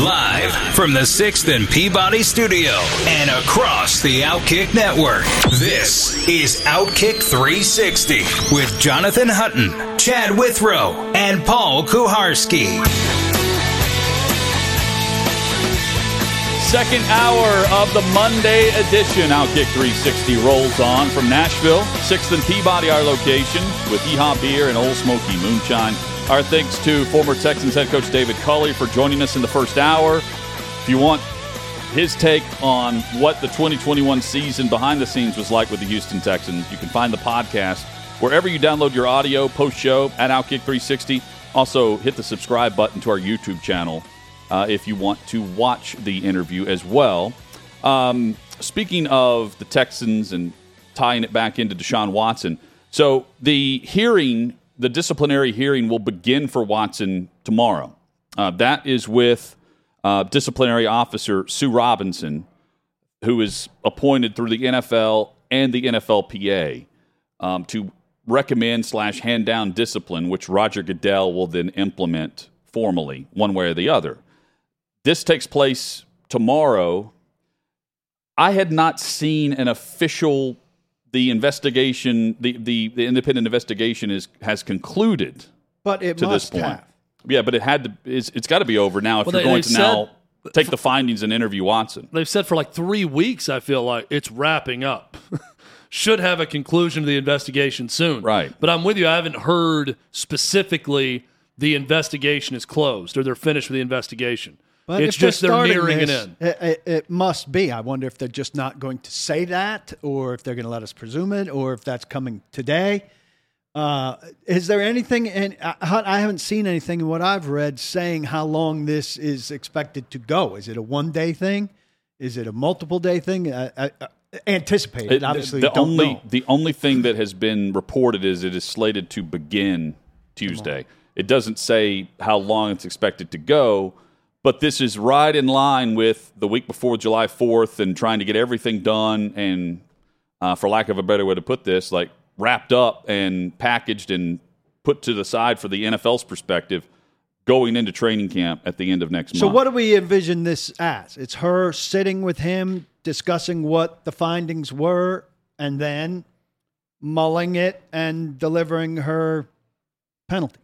Live from the 6th and Peabody Studio and across the OutKick Network, this is OutKick 360 with Jonathan Hutton, Chad Withrow, and Paul Kuharski. Second hour of the Monday edition. OutKick 360 rolls on from Nashville. 6th and Peabody, our location, with Yeehaw Beer and Old Smoky Moonshine. Our thanks to former Texans head coach David Culley for joining us in the first hour. If you want his take on what the 2021 season behind the scenes was like with the Houston Texans, you can find the podcast wherever you download your audio post-show at OutKick 360. Also, hit the subscribe button to our YouTube channel if you want to watch the interview as well. Speaking of the Texans and tying it back into Deshaun Watson, so the hearing... the disciplinary hearing will begin for Watson tomorrow. That is with disciplinary officer Sue Robinson, who is appointed through the NFL and the NFLPA to recommend / hand down discipline, which Roger Goodell will then implement formally, one way or the other. This takes place tomorrow. I had not seen an official... the investigation, the independent investigation has concluded. But it to must this point. Have. Yeah, but it had to. It's got to be over now if you're going to now take the findings and interview Watson. They've said for like 3 weeks. I feel like it's wrapping up. Should have a conclusion to the investigation soon. Right. But I'm with you. I haven't heard specifically the investigation is closed or they're finished with the investigation. But it's just they're nearing it in. It must be. I wonder if they're just not going to say that, or if they're going to let us presume it, or if that's coming today. Is there anything? And I haven't seen anything in what I've read saying how long this is expected to go. Is it a one-day thing? Is it a multiple-day thing? Anticipated, obviously. The only thing that has been reported is it is slated to begin Tuesday. It doesn't say how long it's expected to go. But this is right in line with the week before July 4th and trying to get everything done and, for lack of a better way to put this, like wrapped up and packaged and put to the side for the NFL's perspective going into training camp at the end of next month. So what do we envision this as? It's her sitting with him, discussing what the findings were, and then mulling it and delivering her penalty.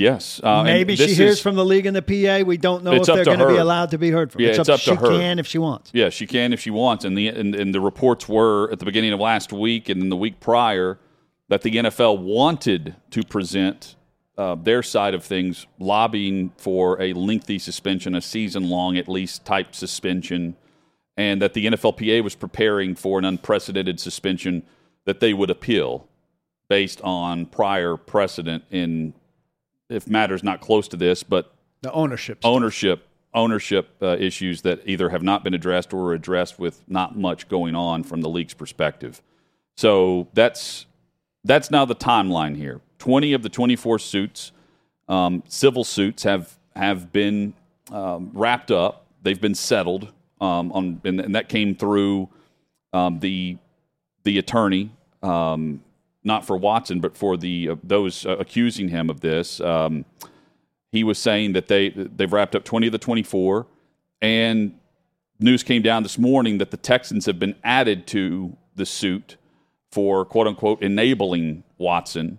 Yes. Maybe she hears from the league and the PA. We don't know if they're going to be allowed to be heard from. Yeah, it's up to her. She can if she wants. Yeah, she can if she wants. And the reports were at the beginning of last week and then the week prior that the NFL wanted to present their side of things, lobbying for a lengthy suspension, a season-long at least type suspension, and that the NFLPA was preparing for an unprecedented suspension that they would appeal based on prior precedent in – if matters not close to this, but the ownership issues that either have not been addressed or are addressed with not much going on from the league's perspective. So that's now the timeline here. 20 of the 24 suits, civil suits, have been wrapped up. They've been settled, and that came through the attorney. Not for Watson, but for the those accusing him of this, he was saying that they've wrapped up 20 of the 24, and news came down this morning that the Texans have been added to the suit for quote-unquote enabling Watson,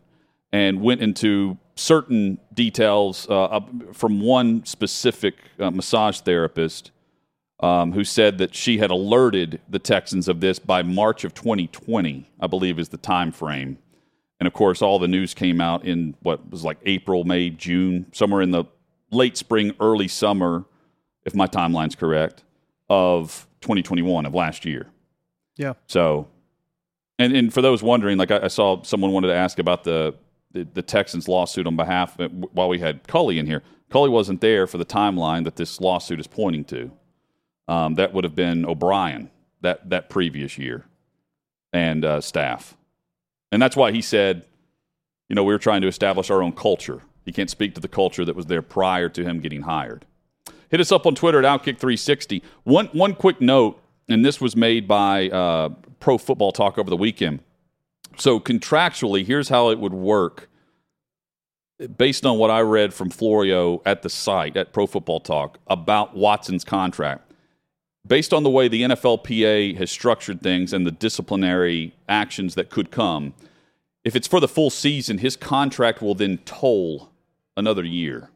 and went into certain details from one specific massage therapist who said that she had alerted the Texans of this by March of 2020, I believe is the time frame. And, of course, all the news came out in what was like April, May, June, somewhere in the late spring, early summer, if my timeline's correct, of 2021, of last year. Yeah. So, and for those wondering, like I saw someone wanted to ask about the Texans lawsuit on behalf, while we had Culley in here. Culley wasn't there for the timeline that this lawsuit is pointing to. That would have been O'Brien that previous year and staff. And that's why he said, you know, we were trying to establish our own culture. He can't speak to the culture that was there prior to him getting hired. Hit us up on Twitter at OutKick360. One quick note, and this was made by Pro Football Talk over the weekend. So contractually, here's how it would work. Based on what I read from Florio at the site, at Pro Football Talk, about Watson's contract, based on the way the NFLPA has structured things and the disciplinary actions that could come, if it's for the full season, his contract will then toll another year.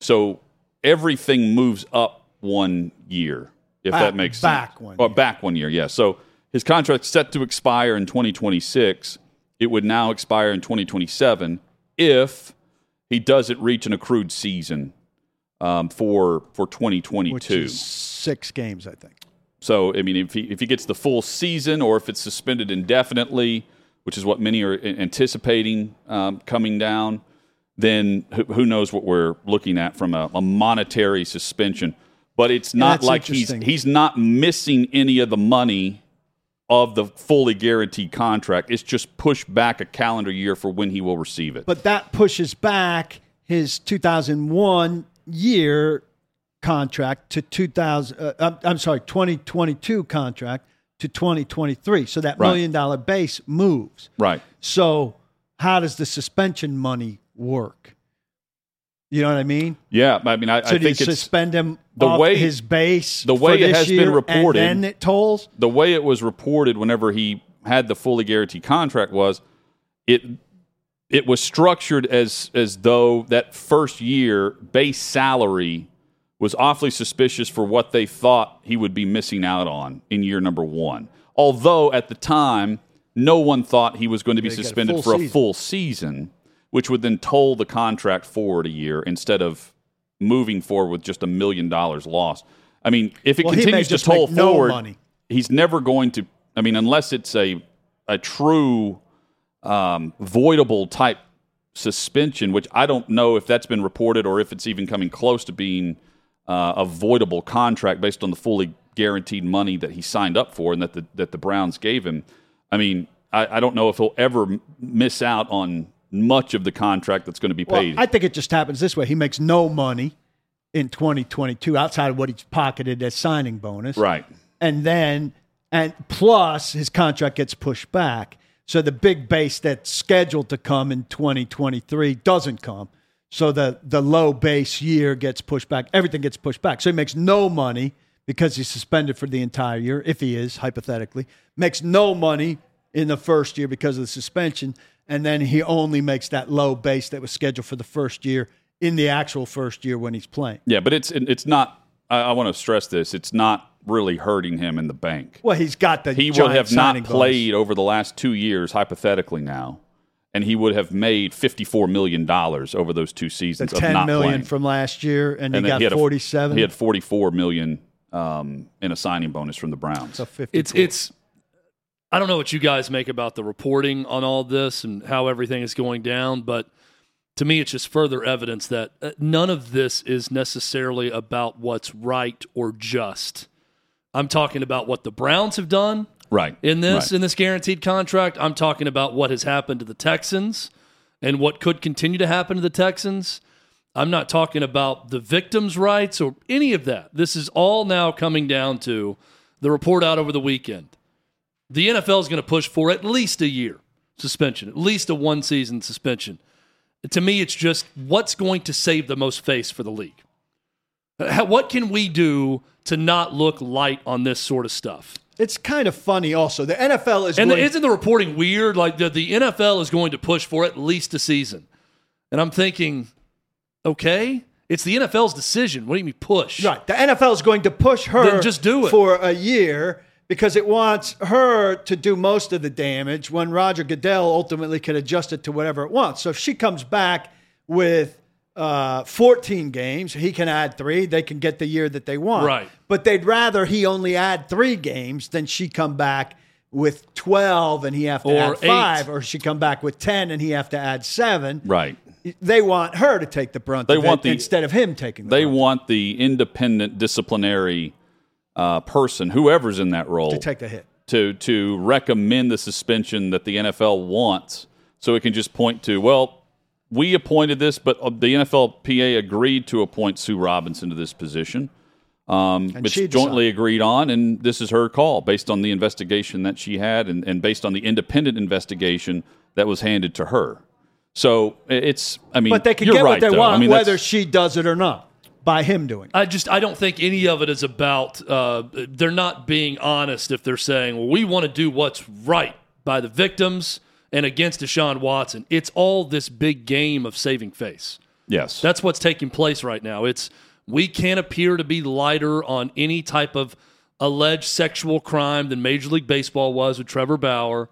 So everything moves up 1 year, if that makes sense. Back 1 year, yeah. So his contract's set to expire in 2026. It would now expire in 2027 if he doesn't reach an accrued season for 2022. Which is 6 games, I think. So, I mean, if he gets the full season or if it's suspended indefinitely, which is what many are anticipating coming down, then who knows what we're looking at from a monetary suspension. But it's not like he's not missing any of the money of the fully guaranteed contract. It's just pushed back a calendar year for when he will receive it. But that pushes back his 2001 year contract to 2022 contract to 2023. So that $1 million base moves. Right. So how does the suspension money work? You know what I mean? Yeah, I mean, I think it's suspend him the off way his base. The way for it this has year, been reported, and then it tolls. The way it was reported, whenever he had the fully guaranteed contract, was it was structured as though that first year base salary was awfully suspicious for what they thought he would be missing out on in year number one. Although at the time, no one thought he was going to be suspended for a full season, which would then toll the contract forward a year instead of moving forward with just $1 million lost. I mean, if it continues to toll forward, he's never going to, I mean, unless it's a true voidable type suspension, which I don't know if that's been reported or if it's even coming close to being a voidable contract based on the fully guaranteed money that he signed up for and that the Browns gave him. I mean, I don't know if he'll ever miss out on much of the contract that's going to be paid. Well, I think it just happens this way. He makes no money in 2022 outside of what he's pocketed as signing bonus. Right. And plus his contract gets pushed back. So the big base that's scheduled to come in 2023 doesn't come. So the low base year gets pushed back. Everything gets pushed back. So he makes no money because he's suspended for the entire year, if he is, hypothetically. Makes no money in the first year because of the suspension. And then he only makes that low base that was scheduled for the first year in the actual first year when he's playing. Yeah, but it's not. I want to stress this. It's not really hurting him in the bank. Well, he's got the he would have not played over the last 2 years, hypothetically now, and he would have made $54 million over those 2 seasons. That's of $10 million from last year, and he got $47 million. He had $44 million in a signing bonus from the Browns. So it's. I don't know what you guys make about the reporting on all this and how everything is going down, but to me it's just further evidence that none of this is necessarily about what's right or just. I'm talking about what the Browns have done in this guaranteed contract. I'm talking about what has happened to the Texans and what could continue to happen to the Texans. I'm not talking about the victims' rights or any of that. This is all now coming down to the report out over the weekend. The NFL is going to push for at least a year suspension, at least a one-season suspension. To me, it's just what's going to save the most face for the league. What can we do to not look light on this sort of stuff? It's kind of funny also. The NFL is... isn't the reporting weird? Like the NFL is going to push for at least a season. And I'm thinking, okay, it's the NFL's decision. What do you mean push? Right. The NFL is going to push her then just do it for a year, because it wants her to do most of the damage when Roger Goodell ultimately can adjust it to whatever it wants. So if she comes back with 14 games, he can add 3. They can get the year that they want. Right. But they'd rather he only add 3 games than she come back with 12 and he have to add 5. Or she come back with 10 and he have to add 7. Right. They want her to take the brunt of it instead of him taking the brunt. They want the independent disciplinary person, whoever's in that role, to take the hit, to recommend the suspension that the NFL wants, so it can just point to, well, we appointed this, but the NFLPA agreed to appoint Sue Robinson to this position, which jointly agreed on, and this is her call based on the investigation that she had and based on the independent investigation that was handed to her. So it's, I mean, but they can get what they want, whether she does it or not, by him doing it. I don't think any of it is about, they're not being honest if they're saying, well, we want to do what's right by the victims and against Deshaun Watson. It's all this big game of saving face. Yes. That's what's taking place right now. It's, we can't appear to be lighter on any type of alleged sexual crime than Major League Baseball was with Trevor Bauer.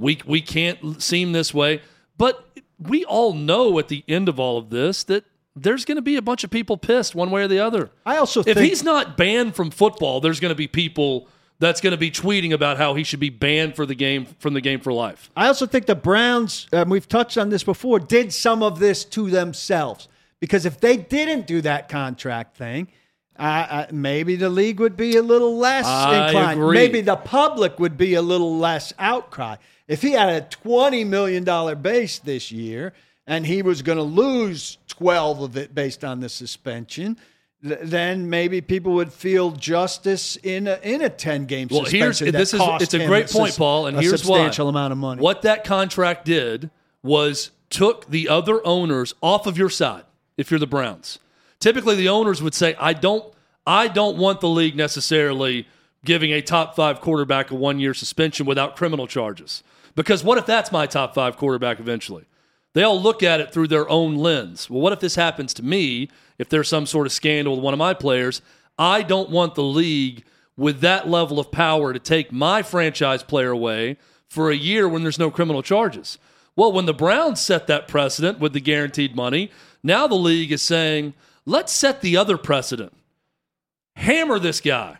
We can't seem this way. But we all know at the end of all of this that there's going to be a bunch of people pissed one way or the other. I also think if he's not banned from football, there's going to be people that's going to be tweeting about how he should be banned for the game, from the game for life. I also think the Browns, we've touched on this before, did some of this to themselves. Because if they didn't do that contract thing, maybe the league would be a little less inclined. Agree. Maybe the public would be a little less outcry. If he had a $20 million base this year and he was going to lose 12 of it based on the suspension, then maybe people would feel justice in a 10-game suspension. Well, it's a great point, Paul, and here's why. A substantial amount of money. What that contract did was took the other owners off of your side if you're the Browns. Typically, the owners would say, I don't want the league necessarily giving a top five quarterback a 1-year suspension without criminal charges. Because what if that's my top five quarterback eventually? They all look at it through their own lens. Well, what if this happens to me? If there's some sort of scandal with one of my players, I don't want the league with that level of power to take my franchise player away for a year when there's no criminal charges. Well, when the Browns set that precedent with the guaranteed money, now the league is saying, let's set the other precedent. Hammer this guy.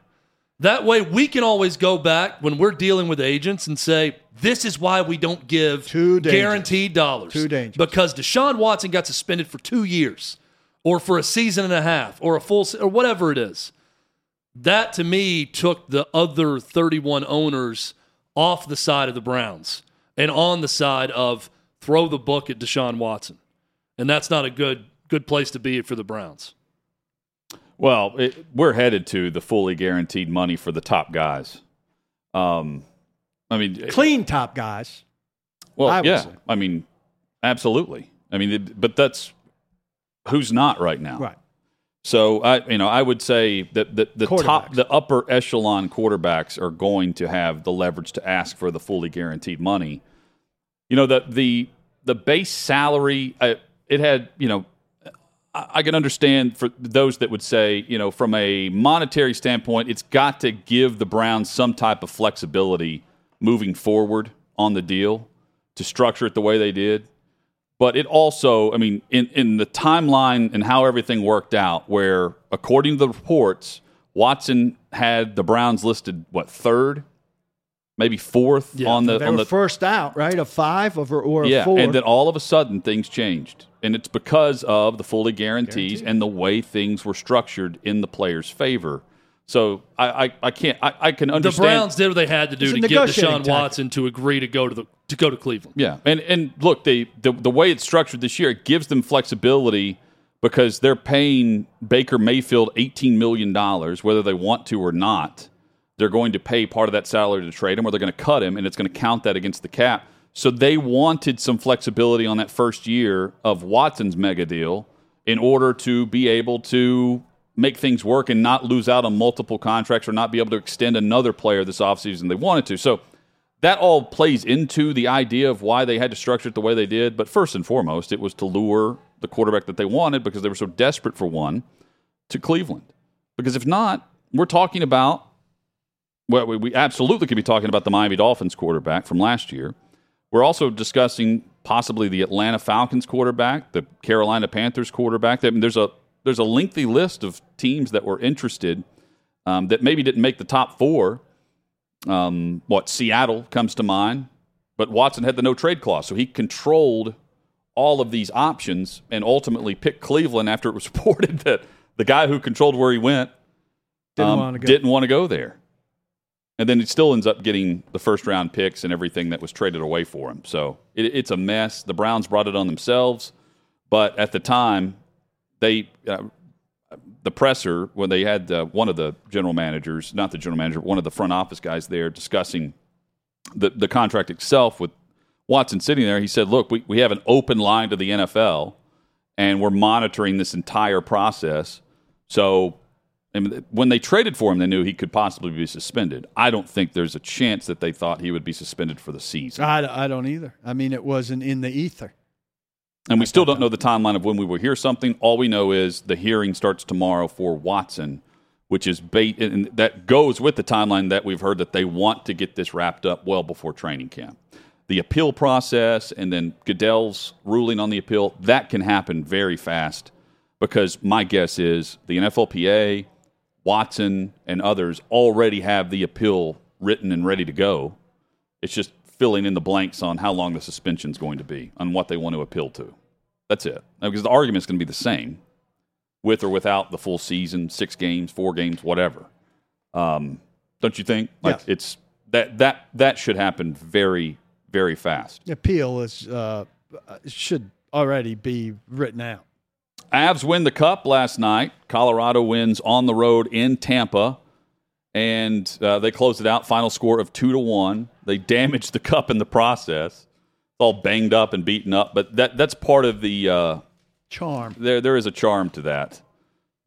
That way we can always go back when we're dealing with agents and say, this is why we don't give guaranteed dollars. Too dangerous. Because Deshaun Watson got suspended for 2 years or for a season and a half or a full or whatever it is. That, to me, took the other 31 owners off the side of the Browns and on the side of throw the book at Deshaun Watson. And that's not a good place to be for the Browns. Well, we're headed to the fully guaranteed money for the top guys. Clean top guys. Well, I would say. I mean, absolutely. I mean, but that's who's not right now. Right. So I would say that the upper echelon quarterbacks are going to have the leverage to ask for the fully guaranteed money. You know, the base salary, it had, I can understand for those that would say, from a monetary standpoint, it's got to give the Browns some type of flexibility moving forward on the deal to structure it the way they did. But it also, in the timeline and how everything worked out, where according to the reports, Watson had the Browns listed, what, third? Maybe fourth on the first out, right? A four. And then all of a sudden things changed. And it's because of the fully guaranteed and the way things were structured in the player's favor. So I can understand. The Browns did what they had to do to get Deshaun Watson to agree to go to Cleveland. Yeah. And look, the way it's structured this year, it gives them flexibility because they're paying Baker Mayfield $18 million, whether they want to or not. They're going to pay part of that salary to trade him, or they're going to cut him, and it's going to count that against the cap. So they wanted some flexibility on that first year of Watson's mega deal in order to be able to make things work and not lose out on multiple contracts or not be able to extend another player this offseason they wanted to. So that all plays into the idea of why they had to structure it the way they did. But first and foremost, it was to lure the quarterback that they wanted because they were so desperate for one to Cleveland. Because if not, we're talking about, well, we absolutely could be talking about the Miami Dolphins quarterback from last year. We're also discussing possibly the Atlanta Falcons quarterback, the Carolina Panthers quarterback. I mean, there's a lengthy list of teams that were interested that maybe didn't make the top four. Seattle comes to mind, but Watson had the no-trade clause, so he controlled all of these options and ultimately picked Cleveland after it was reported that the guy who controlled where he went Didn't want to go there. And then it still ends up getting the first-round picks and everything that was traded away for him. So it's a mess. The Browns brought it on themselves. But at the time, they the presser, when they had one of the general managers, not the general manager, but one of the front office guys there discussing the contract itself with Watson sitting there, he said, look, we have an open line to the NFL, and we're monitoring this entire process. So... and when they traded for him, they knew he could possibly be suspended. I don't think there's a chance that they thought he would be suspended for the season. I don't either. I mean, it wasn't in the ether. And we still don't know the timeline of when we will hear something. All we know is the hearing starts tomorrow for Watson, which is and that goes with the timeline that we've heard that they want to get this wrapped up well before training camp. The appeal process and then Goodell's ruling on the appeal, that can happen very fast because my guess is the NFLPA, Watson and others already have the appeal written and ready to go. It's just filling in the blanks on how long the suspension's going to be, on what they want to appeal to. That's it. Now, because the argument's going to be the same, with or without the full season, 6 games, 4 games, whatever. Don't you think? Like, yes. It's that should happen very, very fast. The appeal is should already be written out. Avs win the Cup last night. Colorado wins on the road in Tampa. And they closed it out. Final score of 2-1. They damaged the Cup in the process. All banged up and beaten up. But that's part of the... charm. There is a charm to that.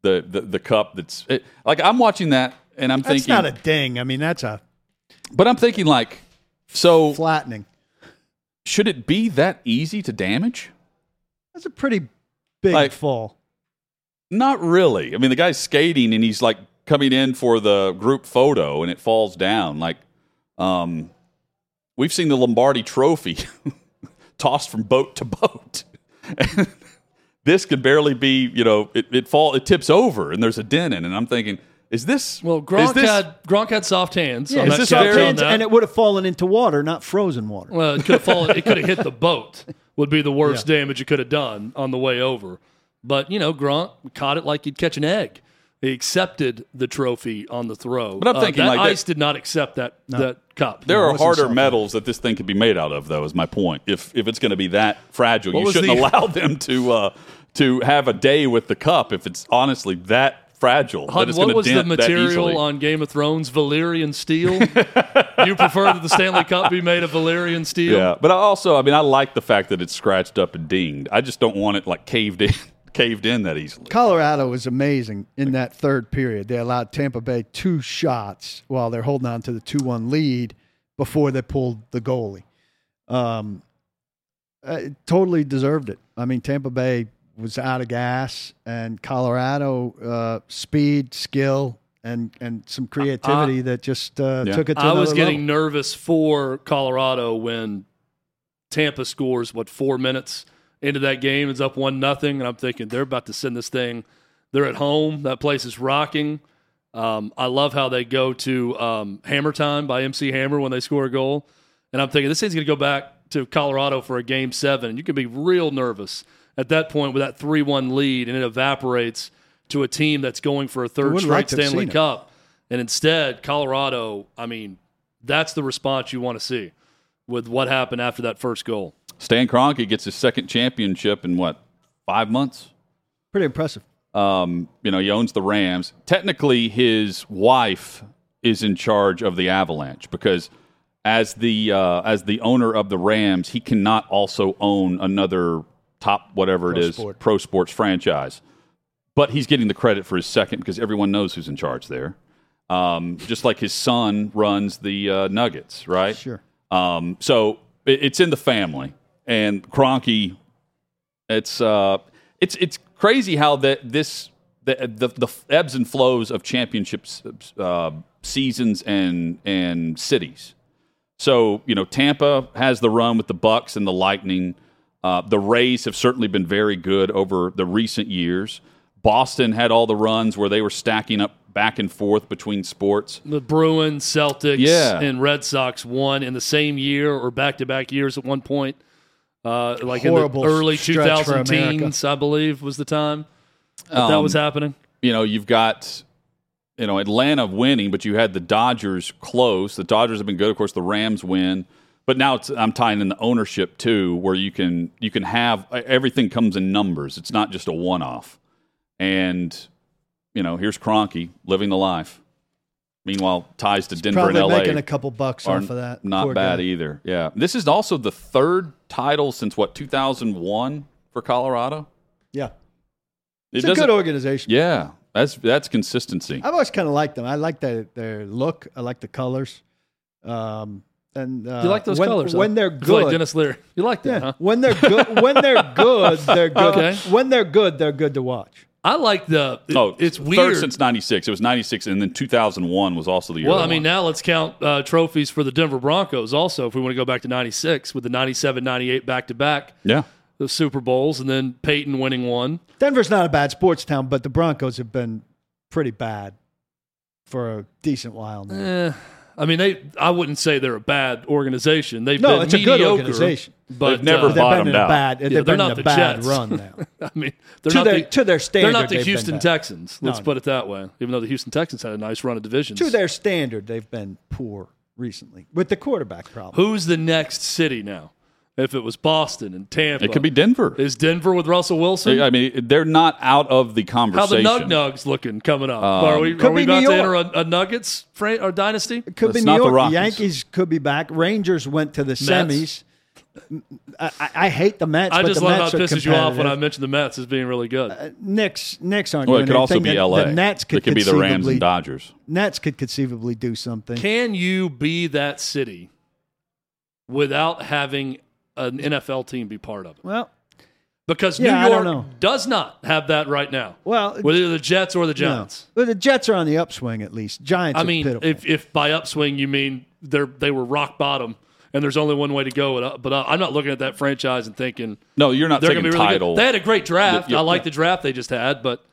The Cup that's... I'm watching that and I'm thinking... That's not a ding. I mean, that's a... But I'm thinking like... so flattening. Should it be that easy to damage? That's a pretty... big fall. Not really. I mean, the guy's skating and he's like coming in for the group photo and it falls down. Like, we've seen the Lombardi Trophy tossed from boat to boat. And this could barely be, it tips over and there's a dent in it. And I'm thinking, is this... Well, Gronk had soft hands. Yeah, and it would have fallen into water, not frozen water. Well, it could have fallen. It could have hit the boat. Would be the worst damage it could have done on the way over. But, Gronk caught it like he'd catch an egg. He accepted the trophy on the throw. But I'm thinking ice did not accept that cup. There are harder metals that this thing could be made out of, though, is my point. If it's going to be that fragile, you shouldn't allow them to have a day with the cup if it's honestly that fragile. What was the material on Game of Thrones? Valyrian steel? You prefer that the Stanley Cup be made of Valyrian steel? Yeah, but I like the fact that it's scratched up and dinged. I just don't want it like caved in that easily. Colorado was amazing in that third period. They allowed Tampa Bay 2 shots while they're holding on to the 2-1 lead before they pulled the goalie. Totally deserved it. I mean, Tampa Bay was out of gas, and Colorado speed, skill, and some creativity that just took it to another level. I was getting nervous for Colorado when Tampa scores, 4 minutes into that game. It's up 1-0, and I'm thinking they're about to send this thing. They're at home. That place is rocking. I love how they go to Hammer Time by MC Hammer when they score a goal. And I'm thinking this thing's going to go back to Colorado for a Game 7. You can be real nervous at that point with that 3-1 lead, and it evaporates to a team that's going for a third straight Stanley Cup. And instead, Colorado, I mean, that's the response you want to see with what happened after that first goal. Stan Kroenke gets his second championship in, 5 months? Pretty impressive. He owns the Rams. Technically, his wife is in charge of the Avalanche because as the owner of the Rams, he cannot also own another top whatever pro sports franchise. But he's getting the credit for his second because everyone knows who's in charge there. Just like his son runs the Nuggets, right? Sure. So it's in the family. And Kroenke, it's crazy how the ebbs and flows of championships seasons and cities. So, Tampa has the run with the Bucks and the Lightning. The Rays have certainly been very good over the recent years. Boston had all the runs where they were stacking up back and forth between sports. The Bruins, Celtics, and Red Sox won in the same year or back-to-back years at one point. Horrible in the early 2010s, I believe, was the time that was happening. You've got you know, Atlanta winning, but you had the Dodgers close. The Dodgers have been good. Of course, the Rams win. But now it's, I'm tying in the ownership, too, where you can have – everything comes in numbers. It's not just a one-off. And, you know, here's Kroenke living the life. Meanwhile, ties to Denver and L.A. probably making a couple bucks off of that. Not bad either, yeah. This is also the third title since, 2001 for Colorado? Yeah. It's a good organization. Yeah, that's consistency. I've always kind of liked them. I like their look. I like the colors. And you like those colors when they're good. It's like Dennis Leary. You like that? Yeah. Huh? When they're good, they're good. Okay. When they're good to watch. I like it's third weird. Since '96, it was '96, and then 2001 was also the year. Well, I mean, now let's count trophies for the Denver Broncos. Also, if we want to go back to '96 with the '97-'98 back-to-back, yeah, the Super Bowls, and then Peyton winning one. Denver's not a bad sports town, but the Broncos have been pretty bad for a decent while now. I mean, I wouldn't say they're a bad organization. They've been mediocre. No, it's a good organization. But they've never bottomed out. They're not the Jets. Run now. I mean, to their standard. They're not the Houston Texans. Let's put it that way. Even though the Houston Texans had a nice run of divisions. To their standard, they've been poor recently with the quarterback problem. Who's the next city now? If it was Boston and Tampa. It could be Denver. Is Denver with Russell Wilson? I mean, they're not out of the conversation. How the Nug-Nugs looking coming up? Are we about to enter a Nuggets or dynasty? It could be New York. The Yankees could be back. Rangers went to the semis. I hate the Mets. I just love how it pisses you off when I mention the Mets as being really good. Knicks aren't. Well, it could also be L.A. The Nets could be the Rams and Dodgers. Nets could conceivably do something. Can you be that city without having an NFL team be part of it? Well, because New York does not have that right now. Well, with either the Jets or the Giants. No. Well, the Jets are on the upswing at least. Giants. I mean, pitiful. If by upswing you mean they were rock bottom, and there's only one way to go. But I'm not looking at that franchise and thinking, no, you're not taking really title. Good. They had a great draft. I like the draft they just had, but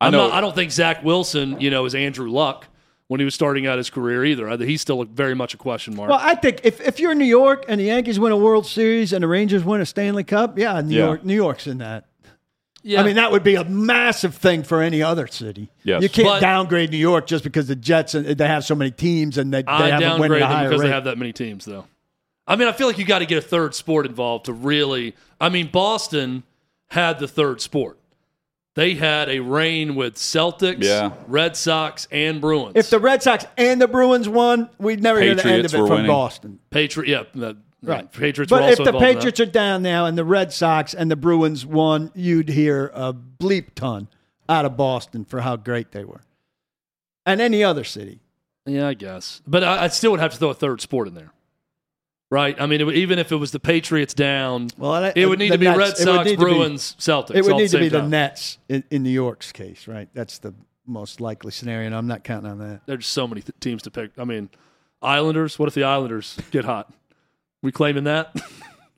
I don't think Zach Wilson, is Andrew Luck when he was starting out his career either. He's still very much a question mark. Well, I think if you're in New York and the Yankees win a World Series and the Rangers win a Stanley Cup, New York's in that. Yeah. I mean, that would be a massive thing for any other city. Yes. You can't downgrade New York just because the Jets, they have so many teams and they haven't won a higher rate. They have that many teams, though. I mean, I feel like you got to get a third sport involved to really – I mean, Boston had the third sport. They had a reign with Celtics, Red Sox, and Bruins. If the Red Sox and the Bruins won, we'd never hear the end of it from Boston. Patriots were also involved. But if the Patriots are down now and the Red Sox and the Bruins won, you'd hear a bleep ton out of Boston for how great they were. And any other city. Yeah, I guess. But I still would have to throw a third sport in there. Right, I mean, even if it was the Patriots down, it would need to be Nets, Red Sox, Bruins, Celtics. It would need to be the Nets in New York's case, right? That's the most likely scenario, and I'm not counting on that. There's so many teams to pick. I mean, Islanders. What if the Islanders get hot? We claiming that?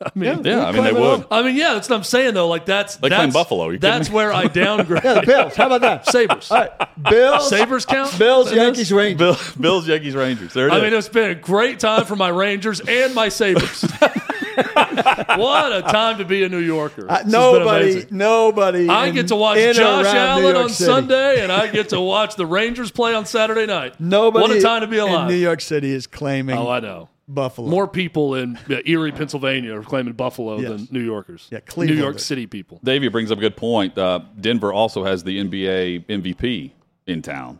I mean, they would. I mean, yeah, that's what I'm saying though. Like that's claim Buffalo. That's where I downgrade. Yeah, the Bills. How about that? Sabres. All right, Bills. Sabres count. Bills, Yankees, Rangers. Bills, Yankees, Rangers. There it is. I mean, it's been a great time for my Rangers and my Sabres. What a time to be a New Yorker. Nobody. I get to watch Josh Allen on Sunday, and I get to watch the Rangers play on Saturday night. Nobody. What a time to be alive. In New York City is claiming. Oh, I know. Buffalo. More people in Erie, Pennsylvania are claiming Buffalo than New Yorkers. Yeah, Cleveland. New York City people. Davey brings up a good point. Denver also has the NBA MVP in town.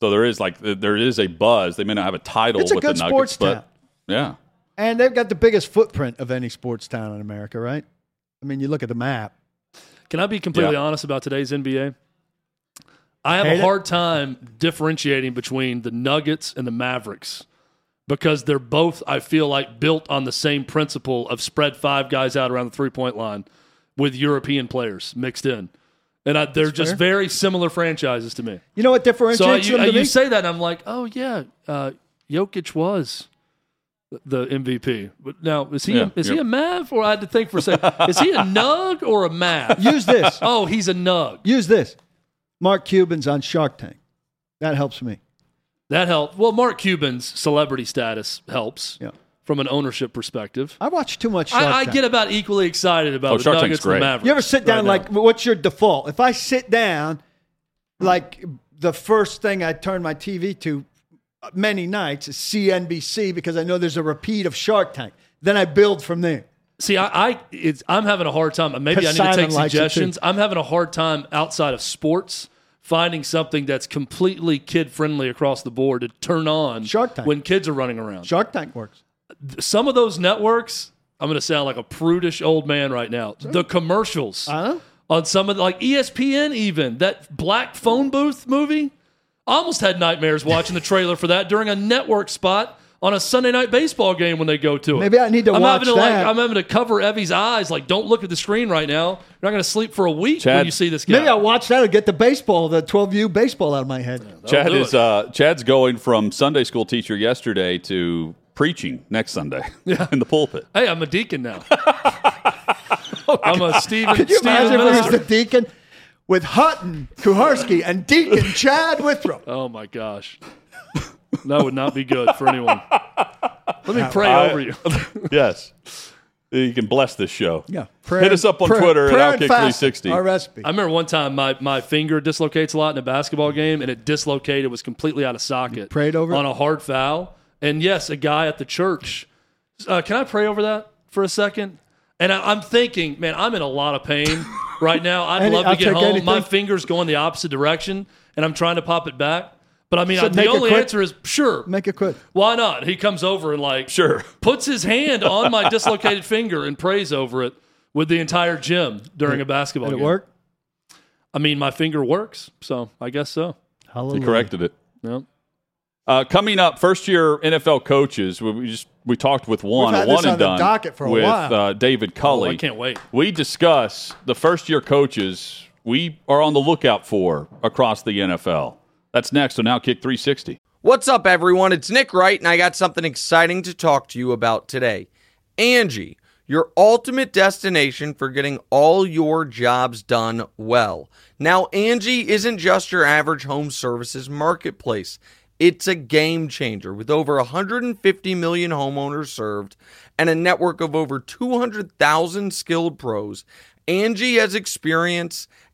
So there is a buzz. They may not have a title with the Nuggets. It's a good sports town. Yeah. And they've got the biggest footprint of any sports town in America, right? I mean, you look at the map. Can I be completely honest about today's NBA? I have a hard time differentiating between the Nuggets and the Mavericks. Because they're both, I feel like, built on the same principle of spread five guys out around the three-point line with European players mixed in. And they're just very similar franchises to me. You know what differentiates them to me? You say that, and I'm like, oh, yeah, Jokic was the MVP. But now, is he a Mav? Or I had to think for a second. Is he a Nug or a Mav? Use this. Oh, he's a Nug. Use this. Mark Cuban's on Shark Tank. That helps me. That helped. Well, Mark Cuban's celebrity status helps from an ownership perspective. I watch too much Shark Tank. I get about equally excited about the Nuggets and the Mavericks. You ever sit down what's your default? If I sit down, the first thing I turn my TV to many nights is CNBC because I know there's a repeat of Shark Tank. Then I build from there. See, I'm having a hard time. Maybe I need to take suggestions. I'm having a hard time outside of sports finding something that's completely kid-friendly across the board to turn on Shark Tank when kids are running around. Shark Tank works. Some of those networks, I'm going to sound like a prudish old man right now. Sure. The commercials on some of the, like ESPN even, that Black Phone Booth movie, I almost had nightmares watching the trailer for that during a network spot on a Sunday night baseball game when they go to it. Maybe I need to watch that. Like, I'm having to cover Evie's eyes. Like, don't look at the screen right now. You're not going to sleep for a week, Chad, when you see this guy. Maybe I'll watch that and get the baseball, the 12U baseball out of my head. Yeah, Chad's going from Sunday school teacher yesterday to preaching next Sunday in the pulpit. Hey, I'm a deacon now. I'm a Stephen. Could you imagine if he was the deacon? With Hutton, Kuharski, and Deacon Chad Withrow. Oh, my gosh. That would not be good for anyone. Let me pray over you. Yes. You can bless this show. Yeah. Hit us up on Twitter at OutKick360. Our recipe. I remember one time my finger dislocates a lot in a basketball game, and it dislocated. It was completely out of socket. You prayed over on a hard foul. And, yes, a guy at the church. Can I pray over that for a second? And I'm thinking, man, I'm in a lot of pain right now. I'd love to get home. Anything. My finger's going the opposite direction, and I'm trying to pop it back. But, I mean, the only answer is, sure. Make it quick. Why not? He comes over and, like, sure, puts his hand on my dislocated finger and prays over it with the entire gym during a basketball game. Did it work? I mean, my finger works, so I guess so. Hallelujah. He corrected it. Yep. Coming up, first-year NFL coaches. We talked with one, a one and done with David Culley. Oh, I can't wait. We discuss the first-year coaches we are on the lookout for across the NFL. That's next on OutKick 360. What's up, everyone? It's Nick Wright, and I got something exciting to talk to you about today. Angie, your ultimate destination for getting all your jobs done well. Now, Angie isn't just your average home services marketplace. It's a game changer with over 150 million homeowners served and a network of over 200,000 skilled pros. Angie has experience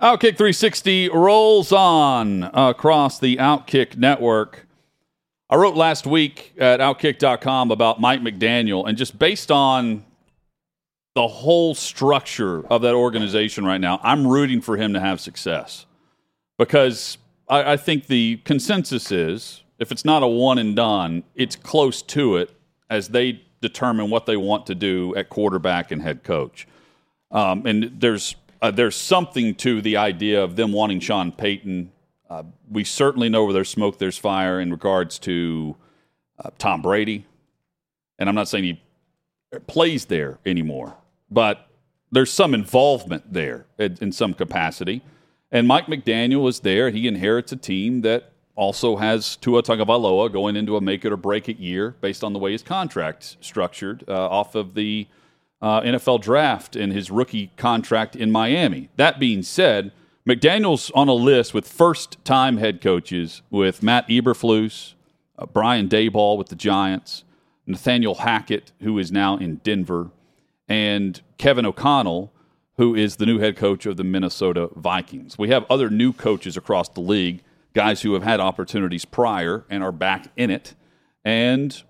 OutKick 360 rolls on across the OutKick network. I wrote last week at OutKick.com about Mike McDaniel, and just based on the whole structure of that organization right now, I'm rooting for him to have success because I think the consensus is, if it's not a one and done, it's close to it as they determine what they want to do at quarterback and head coach. And there's something to the idea of them wanting Sean Payton. We certainly know where there's smoke, there's fire in regards to Tom Brady. And I'm not saying he plays there anymore, but there's some involvement there in some capacity. And Mike McDaniel is there. He inherits a team that also has Tua Tagovailoa going into a make-it-or-break-it year based on the way his contract's structured off of the NFL draft and his rookie contract in Miami. That being said, McDaniel's on a list with first-time head coaches with Matt Eberflus, Brian Daboll with the Giants, Nathaniel Hackett, who is now in Denver, and Kevin O'Connell, who is the new head coach of the Minnesota Vikings. We have other new coaches across the league, guys who have had opportunities prior and are back in it. And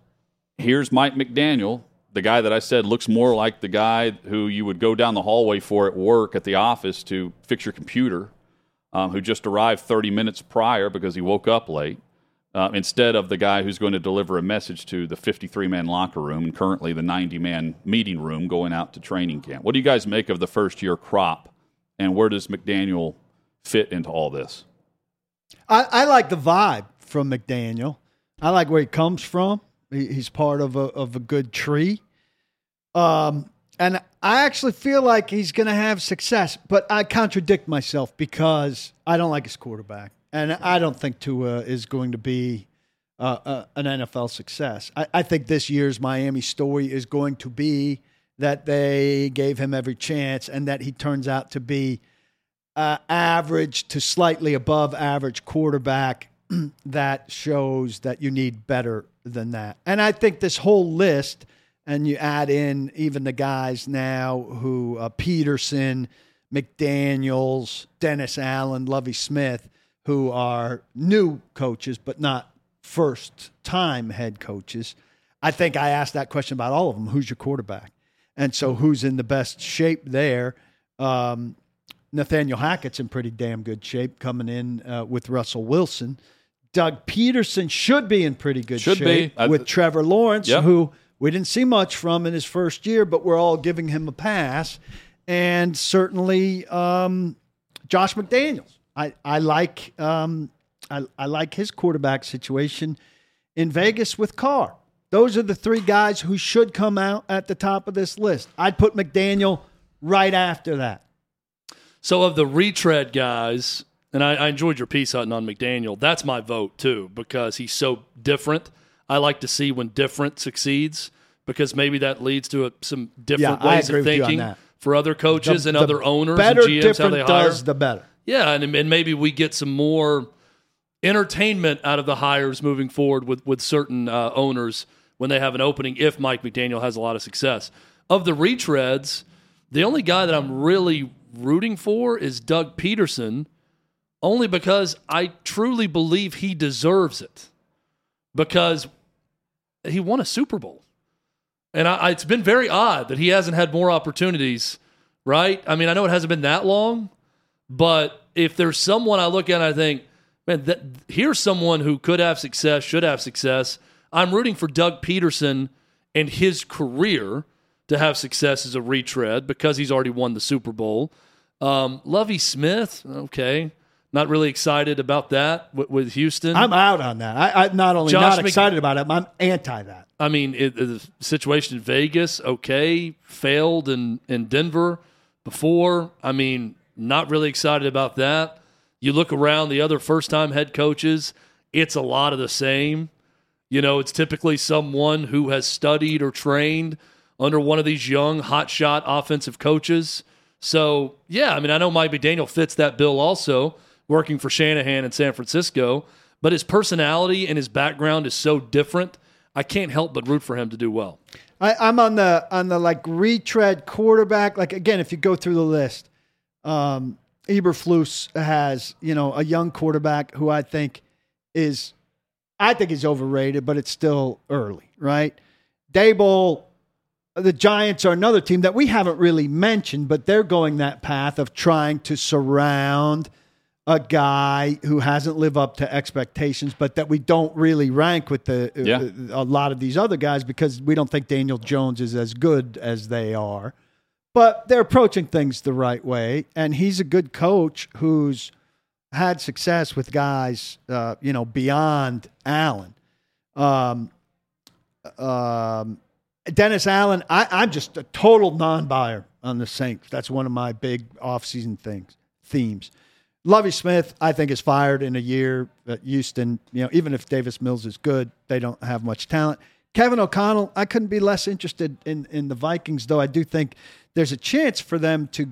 here's Mike McDaniel, the guy that I said looks more like the guy who you would go down the hallway for at work at the office to fix your computer, who just arrived 30 minutes prior because he woke up late. instead of the guy who's going to deliver a message to the 53-man locker room and currently the 90-man meeting room going out to training camp. What do you guys make of the first-year crop, and where does McDaniel fit into all this? I like the vibe from McDaniel. I like where he comes from. He's part of a good tree. And I actually feel like he's going to have success, but I contradict myself because I don't like his quarterback. And I don't think Tua is going to be an NFL success. I think this year's Miami story is going to be that they gave him every chance and that he turns out to be average to slightly above average quarterback. That shows that you need better than that. And I think this whole list, and you add in even the guys now who Peterson, McDaniels, Dennis Allen, Lovie Smith, who are new coaches, but not first-time head coaches. I think I asked that question about all of them. Who's your quarterback? And so who's in the best shape there? Nathaniel Hackett's in pretty damn good shape coming in with Russell Wilson. Doug Peterson should be in pretty good shape with Trevor Lawrence, who we didn't see much from in his first year, but we're all giving him a pass. And certainly Josh McDaniels. I like his quarterback situation in Vegas with Carr. Those are the three guys who should come out at the top of this list. I'd put McDaniel right after that. So of the retread guys, and I enjoyed your piece, Hutton, on McDaniel. That's my vote too, because he's so different. I like to see when different succeeds, because maybe that leads to some different ways of thinking for other coaches and other owners and GMs, how they hire. The better different does, the better. Yeah, and maybe we get some more entertainment out of the hires moving forward with certain owners when they have an opening, if Mike McDaniel has a lot of success. Of the retreads, the only guy that I'm really rooting for is Doug Peterson, only because I truly believe he deserves it, because he won a Super Bowl. And it's been very odd that he hasn't had more opportunities, right? I mean, I know it hasn't been that long, but if there's someone I look at and I think, man, here's someone who could have success, should have success, I'm rooting for Doug Peterson and his career to have success as a retread because he's already won the Super Bowl. Lovie Smith, okay. Not really excited about that with Houston. I'm out on that. I'm not only not excited about it, I'm anti that. I mean, the situation in Vegas, okay. Failed in Denver before. I mean, not really excited about that. You look around the other first-time head coaches, it's a lot of the same. You know, it's typically someone who has studied or trained under one of these young, hotshot offensive coaches. So, yeah, I mean, I know Mike McDaniel fits that bill also, working for Shanahan in San Francisco, but his personality and his background is so different, I can't help but root for him to do well. I'm on the like retread quarterback. Like, again, if you go through the list, Eberflus has, you know, a young quarterback who I think is overrated, but it's still early, right? Daboll, the Giants are another team that we haven't really mentioned, but they're going that path of trying to surround a guy who hasn't lived up to expectations, but that we don't really rank with a lot of these other guys because we don't think Daniel Jones is as good as they are. But they're approaching things the right way, and he's a good coach who's had success with guys, beyond Allen. Dennis Allen, I'm just a total non-buyer on the Saints. That's one of my big offseason themes. Lovie Smith, I think, is fired in a year at Houston. You know, even if Davis Mills is good, they don't have much talent. Kevin O'Connell, I couldn't be less interested in the Vikings, though I do think there's a chance for them to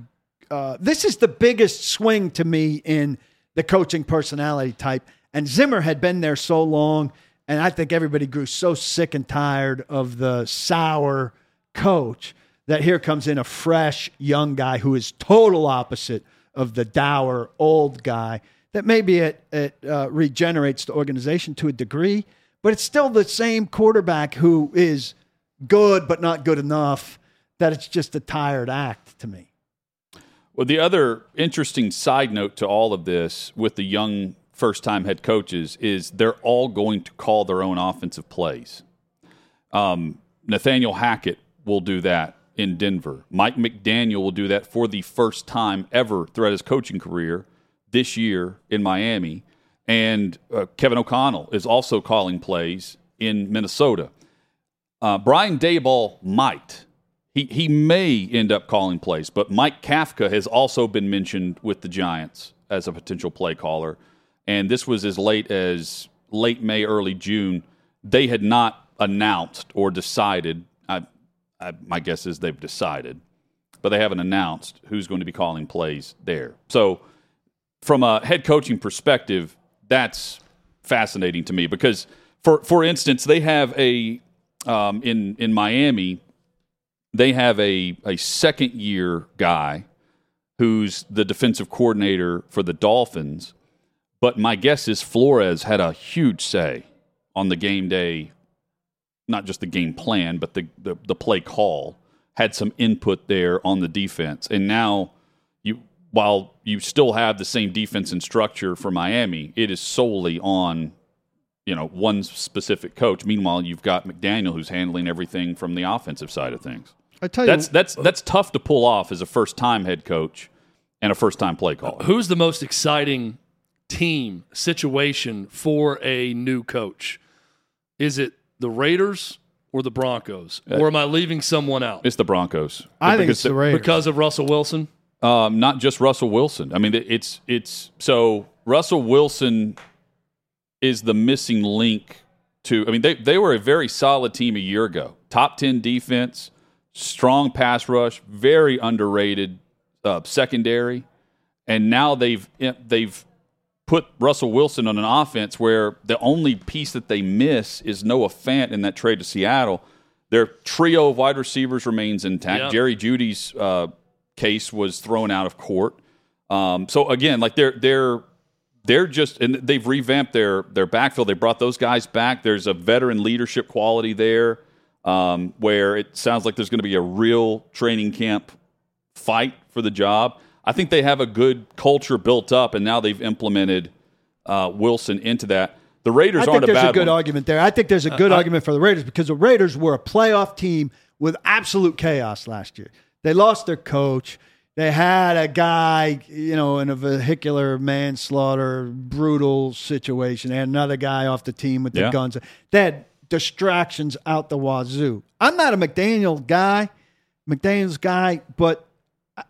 this is the biggest swing to me in the coaching personality type. And Zimmer had been there so long, and I think everybody grew so sick and tired of the sour coach that here comes in a fresh, young guy who is total opposite of the dour, old guy, that maybe it regenerates the organization to a degree. But it's still the same quarterback who is good but not good enough that it's just a tired act to me. Well, the other interesting side note to all of this with the young first-time head coaches is they're all going to call their own offensive plays. Nathaniel Hackett will do that in Denver. Mike McDaniel will do that for the first time ever throughout his coaching career this year in Miami. And Kevin O'Connell is also calling plays in Minnesota. Brian Daboll might. He may end up calling plays, but Mike Kafka has also been mentioned with the Giants as a potential play caller. And this was as late as late May, early June. They had not announced or decided. My guess is they've decided, but they haven't announced who's going to be calling plays there. So from a head coaching perspective, that's fascinating to me because, for instance, they have a in Miami, they have a second-year guy who's the defensive coordinator for the Dolphins, but my guess is Flores had a huge say on the game day, not just the game plan, but the play call, had some input there on the defense. And now, while you still have the same defense and structure for Miami, it is solely on one specific coach. Meanwhile, you've got McDaniel who's handling everything from the offensive side of things. I tell you, that's tough to pull off as a first-time head coach and a first-time play caller. Who's the most exciting team situation for a new coach? Is it the Raiders or the Broncos? Or am I leaving someone out? It's the Broncos. I think it's the Raiders. Because of Russell Wilson? Not just Russell Wilson. I mean, so Russell Wilson is the missing link to – I mean, they were a very solid team a year ago. Top 10 defense, strong pass rush, very underrated secondary. And now they've put Russell Wilson on an offense where the only piece that they miss is Noah Fant in that trade to Seattle. Their trio of wide receivers remains intact. Yep. Jerry Jeudy's case was thrown out of court. So, again, like they're just, and they've revamped their backfield. They brought those guys back. There's a veteran leadership quality there, where it sounds like there's going to be a real training camp fight for the job. I think they have a good culture built up, and now they've implemented Wilson into that. The Raiders aren't a bad one. I think there's a good argument there. I think there's a good argument for the Raiders because the Raiders were a playoff team with absolute chaos last year. They lost their coach. They had a guy, in a vehicular manslaughter, brutal situation. They had another guy off the team with the guns. They had distractions out the wazoo. I'm not a McDaniel's guy, but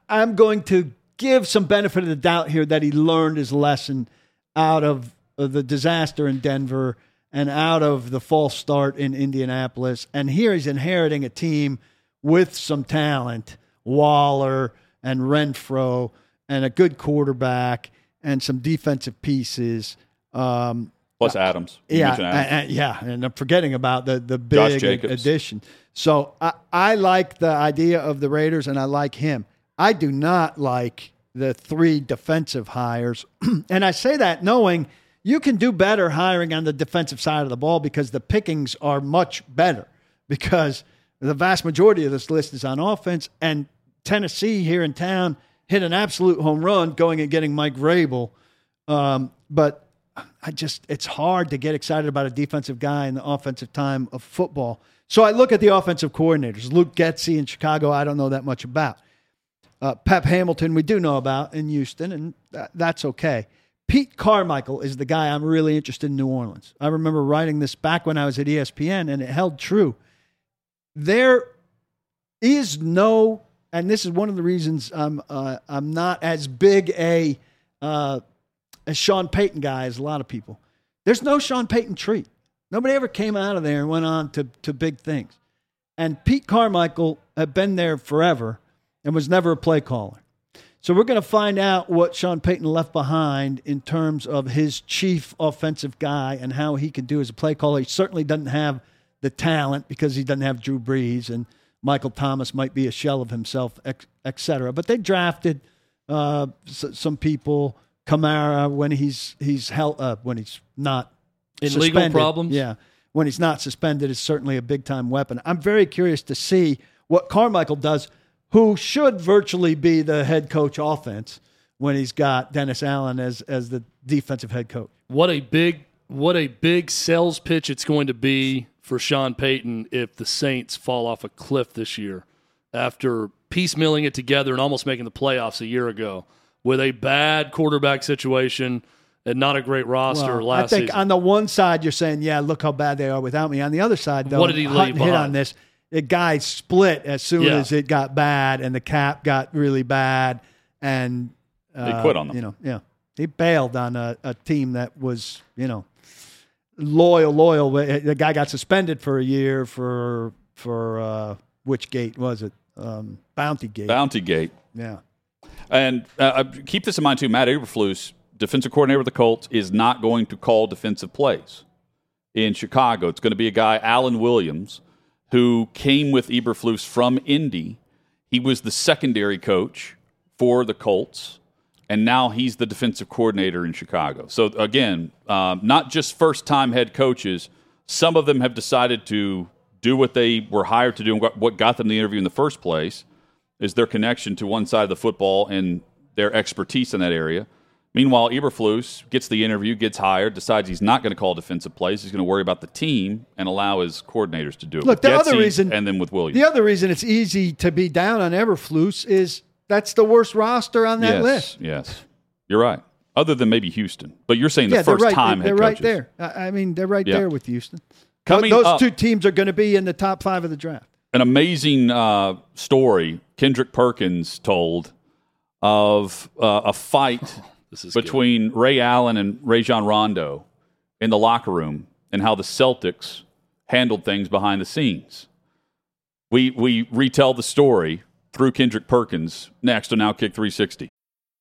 I'm going to give some benefit of the doubt here that he learned his lesson out of the disaster in Denver and out of the false start in Indianapolis. And here he's inheriting a team with some talent, Waller and Renfro, and a good quarterback, and some defensive pieces. Plus Adams. And I'm forgetting about the big addition. So I like the idea of the Raiders, and I like him. I do not like the three defensive hires. And I say that knowing you can do better hiring on the defensive side of the ball because the pickings are much better because the vast majority of this list is on offense, and Tennessee here in town hit an absolute home run going and getting Mike Vrabel. But it's hard to get excited about a defensive guy in the offensive time of football. So I look at the offensive coordinators. Luke Getsy in Chicago, I don't know that much about. Pep Hamilton, we do know about in Houston, and that's okay. Pete Carmichael is the guy I'm really interested in New Orleans. I remember writing this back when I was at ESPN, and it held true. There is no... And this is one of the reasons I'm not as big a Sean Payton guy as a lot of people. There's no Sean Payton tree. Nobody ever came out of there and went on to big things. And Pete Carmichael had been there forever and was never a play caller. So we're going to find out what Sean Payton left behind in terms of his chief offensive guy and how he can do as a play caller. He certainly doesn't have the talent because he doesn't have Drew Brees and Michael Thomas might be a shell of himself, et cetera. But they drafted some people. Kamara, when he's held up, when he's not suspended. Legal problems? Yeah. When he's not suspended is certainly a big-time weapon. I'm very curious to see what Carmichael does, who should virtually be the head coach offense when he's got Dennis Allen as the defensive head coach. What a big sales pitch it's going to be for Sean Payton if the Saints fall off a cliff this year after piecemealing it together and almost making the playoffs a year ago with a bad quarterback situation and not a great roster last season. I think on the one side you're saying, yeah, look how bad they are without me. On the other side, though, what did he leave behind? Hit on this. The guy split as soon as it got bad, and the cap got really bad, and they quit on them. He bailed on a team that was, loyal. The guy got suspended for a year for which gate was it? Bounty Gate. Yeah. And keep this in mind, too. Matt Eberflus, defensive coordinator with the Colts, is not going to call defensive plays in Chicago. It's going to be a guy, Alan Williams, who came with Eberflus from Indy. He was the secondary coach for the Colts, and now he's the defensive coordinator in Chicago. So, again, not just first-time head coaches. Some of them have decided to do what they were hired to do and what got them the interview in the first place is their connection to one side of the football and their expertise in that area. Meanwhile, Eberflus gets the interview, gets hired, decides he's not going to call defensive plays. He's going to worry about the team and allow his coordinators to do it. Look, the other reason it's easy to be down on Eberflus is that's the worst roster on that list. Yes, you're right. Other than maybe Houston, but you're saying the first-time head coaches. They're right there. I mean, they're right there with Houston. Those two teams are going to be in the top five of the draft. An amazing story Kendrick Perkins told of a fight between Ray Allen and Rajon Rondo in the locker room and how the Celtics handled things behind the scenes. We retell the story through Kendrick Perkins next on OutKick 360.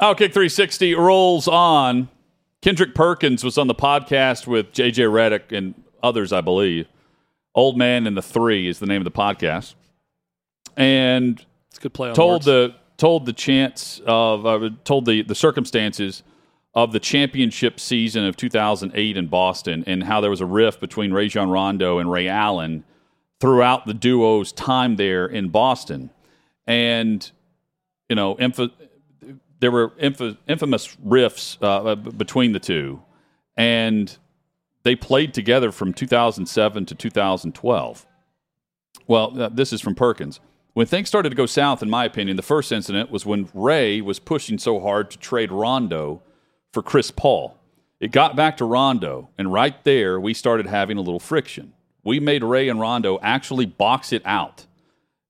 OutKick 360 rolls on. Kendrick Perkins was on the podcast with J.J. Redick and others, I believe. Old Man and the Three is the name of the podcast. And it's a good play on told words. told the circumstances of the championship season of 2008 in Boston and how there was a rift between Rajon Rondo and Ray Allen throughout the duo's time there in Boston. And, there were infamous rifts between the two, and they played together from 2007 to 2012. Well, this is from Perkins. When things started to go south, in my opinion, the first incident was when Ray was pushing so hard to trade Rondo for Chris Paul. It got back to Rondo, and right there we started having a little friction. We made Ray and Rondo actually box it out.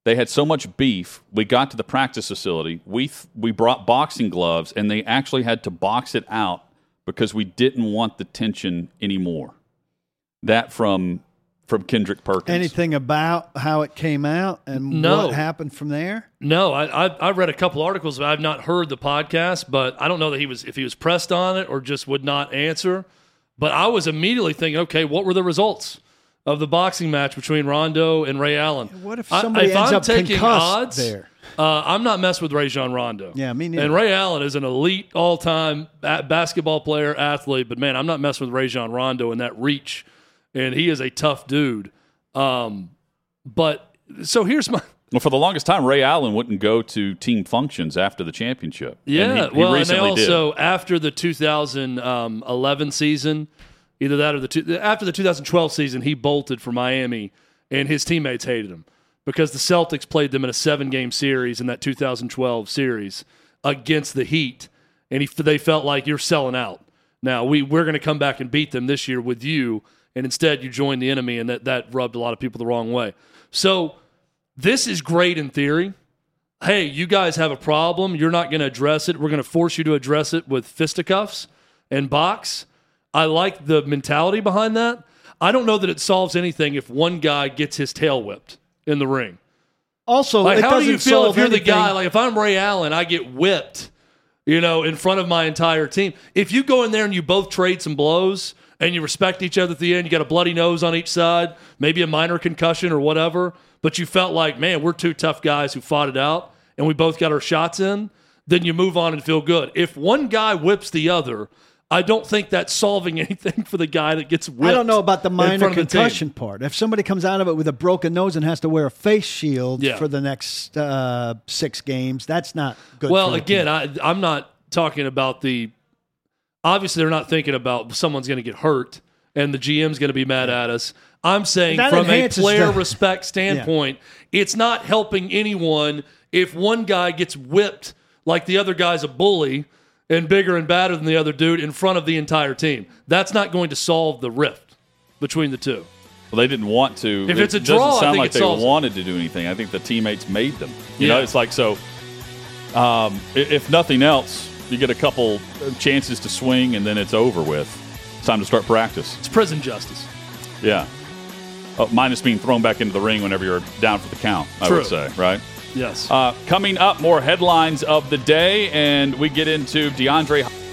They had so much beef, we got to the practice facility, we brought boxing gloves, and they actually had to box it out because we didn't want the tension anymore. That from Kendrick Perkins. Anything about how it came out and what happened from there? No, I read a couple articles, but I've not heard the podcast, but I don't know that if he was pressed on it or just would not answer. But I was immediately thinking, okay, what were the results of the boxing match between Rondo and Ray Allen? What if somebody ends up taking odds there? I'm not messing with Rajon Rondo. Yeah, me neither. And Ray Allen is an elite all-time basketball player, athlete, but, man, I'm not messing with Rajon Rondo in that reach, and he is a tough dude. But so here's my... Well, for the longest time, Ray Allen wouldn't go to team functions after the championship. Yeah, and he recently and they also, after the 2011 season... Either that or after the 2012 season, he bolted for Miami, and his teammates hated him because the Celtics played them in a 7-game series in that 2012 series against the Heat, and they felt like you're selling out. Now, we're going to come back and beat them this year with you, and instead you joined the enemy, and that rubbed a lot of people the wrong way. So this is great in theory. Hey, you guys have a problem. You're not going to address it. We're going to force you to address it with fisticuffs and box. I like the mentality behind that. I don't know that it solves anything if one guy gets his tail whipped in the ring. Also, how do you feel if you're the guy? Like, if I'm Ray Allen, I get whipped. you know, in front of my entire team. If you go in there and you both trade some blows and you respect each other at the end, you got a bloody nose on each side, maybe a minor concussion or whatever, but you felt like, man, we're two tough guys who fought it out and we both got our shots in, then you move on and feel good. If one guy whips the other, I don't think that's solving anything for the guy that gets whipped. I don't know about the minor concussion part. If somebody comes out of it with a broken nose and has to wear a face shield for the next 6 games, that's not good. Well, again, I'm not talking about the – obviously they're not thinking about someone's going to get hurt and the GM's going to be mad at us. I'm saying from a player respect standpoint, it's not helping anyone if one guy gets whipped like the other guy's a bully – and bigger and badder than the other dude in front of the entire team. That's not going to solve the rift between the two. Well, they didn't want to. If it's a draw, it doesn't sound like they wanted to do anything. I think the teammates made them. You know, it's like so. If nothing else, you get a couple chances to swing, and then it's over with. It's time to start practice. It's prison justice. Yeah, minus being thrown back into the ring whenever you're down for the count. I would say, right? Yes. Coming up, more headlines of the day, and we get into DeAndre.